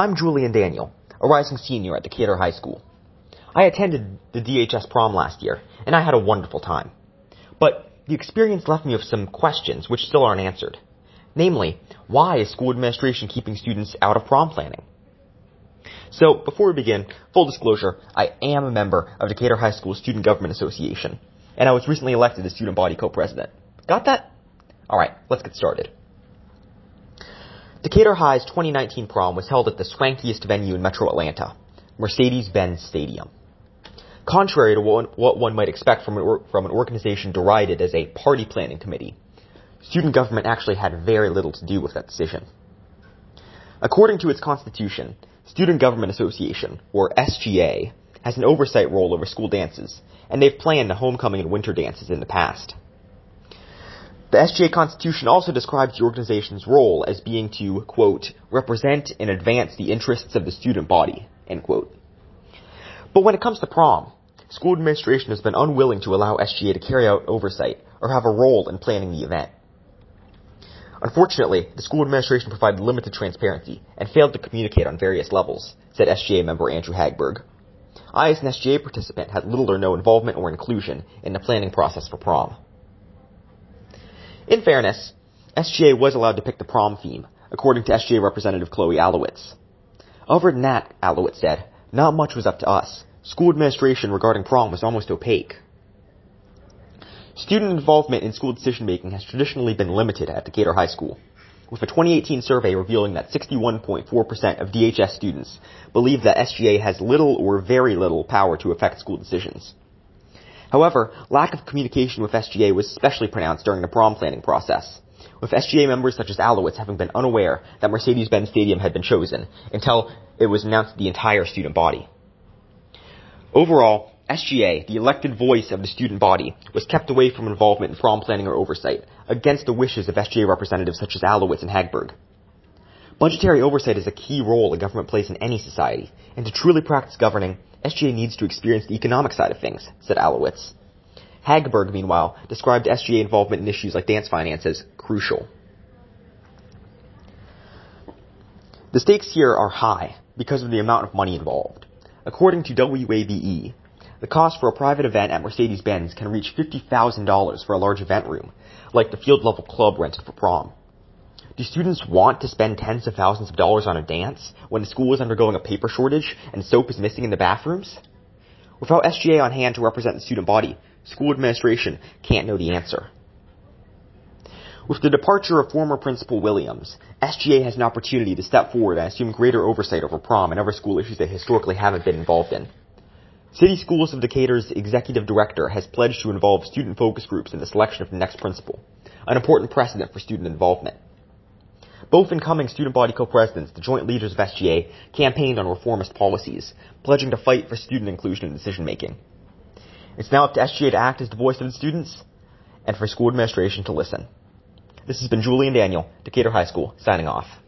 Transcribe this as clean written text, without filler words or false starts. I'm Julian Daniel, a rising senior at Decatur High School. I attended the DHS prom last year, and I had a wonderful time. But the experience left me with some questions which still aren't answered. Namely, why is school administration keeping students out of prom planning? So, before we begin, full disclosure, I am a member of Decatur High School Student Government Association, and I was recently elected as student body co-president. Got that? Alright, let's get started. Decatur High's 2019 prom was held at the swankiest venue in metro Atlanta, Mercedes-Benz Stadium. Contrary to what one might expect from an organization derided as a party planning committee, student government actually had very little to do with that decision. According to its constitution, Student Government Association, or SGA, has an oversight role over school dances, and they've planned the homecoming and winter dances in the past. The SGA Constitution also describes the organization's role as being to, quote, represent and advance the interests of the student body, end quote. But when it comes to prom, school administration has been unwilling to allow SGA to carry out oversight or have a role in planning the event. Unfortunately, the school administration provided limited transparency and failed to communicate on various levels, said SGA member Andrew Hagberg. I, as an SGA participant, had little or no involvement or inclusion in the planning process for prom. In fairness, SGA was allowed to pick the prom theme, according to SGA Representative Chloe Allowitz. Other than that, Allowitz said, not much was up to us. School administration regarding prom was almost opaque. Student involvement in school decision-making has traditionally been limited at Decatur High School, with a 2018 survey revealing that 61.4% of DHS students believe that SGA has little or very little power to affect school decisions. However, lack of communication with SGA was especially pronounced during the prom planning process, with SGA members such as Allowitz having been unaware that Mercedes-Benz Stadium had been chosen until it was announced to the entire student body. Overall, SGA, the elected voice of the student body, was kept away from involvement in prom planning or oversight, against the wishes of SGA representatives such as Allowitz and Hagberg. Budgetary oversight is a key role a government plays in any society, and to truly practice governing, SGA needs to experience the economic side of things, said Allowitz. Hagberg, meanwhile, described SGA involvement in issues like dance finance as crucial. The stakes here are high because of the amount of money involved. According to WABE, the cost for a private event at Mercedes-Benz can reach $50,000 for a large event room, like the field-level club rented for prom. Do students want to spend tens of thousands of dollars on a dance when the school is undergoing a paper shortage and soap is missing in the bathrooms? Without SGA on hand to represent the student body, school administration can't know the answer. With the departure of former Principal Williams, SGA has an opportunity to step forward and assume greater oversight over prom and other school issues they historically haven't been involved in. City Schools of Decatur's executive director has pledged to involve student focus groups in the selection of the next principal, an important precedent for student involvement. Both incoming student body co-presidents, the joint leaders of SGA, campaigned on reformist policies, pledging to fight for student inclusion in decision-making. It's now up to SGA to act as the voice of the students, and for school administration to listen. This has been Julian Daniel, Decatur High School, signing off.